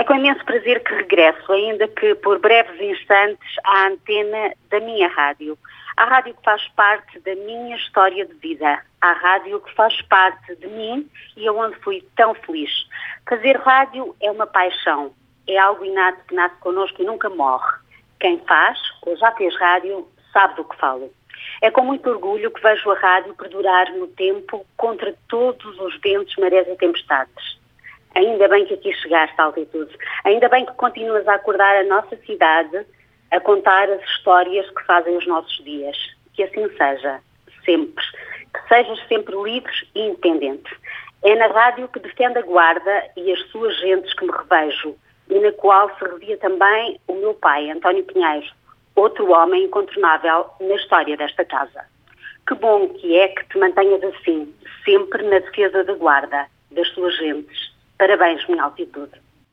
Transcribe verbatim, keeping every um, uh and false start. É com imenso prazer que regresso, ainda que por breves instantes, à antena da minha rádio. À rádio que faz parte da minha história de vida. À rádio que faz parte de mim e aonde fui tão feliz. Fazer rádio é uma paixão. É algo inato que nasce connosco e nunca morre. Quem faz, ou já fez rádio, sabe do que falo. É com muito orgulho que vejo a rádio perdurar no tempo contra todos os ventos, marés e tempestades. Ainda bem que aqui chegaste, altitude. Ainda bem que continuas a acordar a nossa cidade, a contar as histórias que fazem os nossos dias. Que assim seja, sempre. Que sejas sempre livre e independente. É na rádio que defendo a guarda e as suas gentes que me revejo, e na qual se revia também o meu pai, António Pinheiro, outro homem incontornável na história desta casa. Que bom que é que te mantenhas assim, sempre na defesa da guarda, das suas gentes. Parabéns, minha altitude.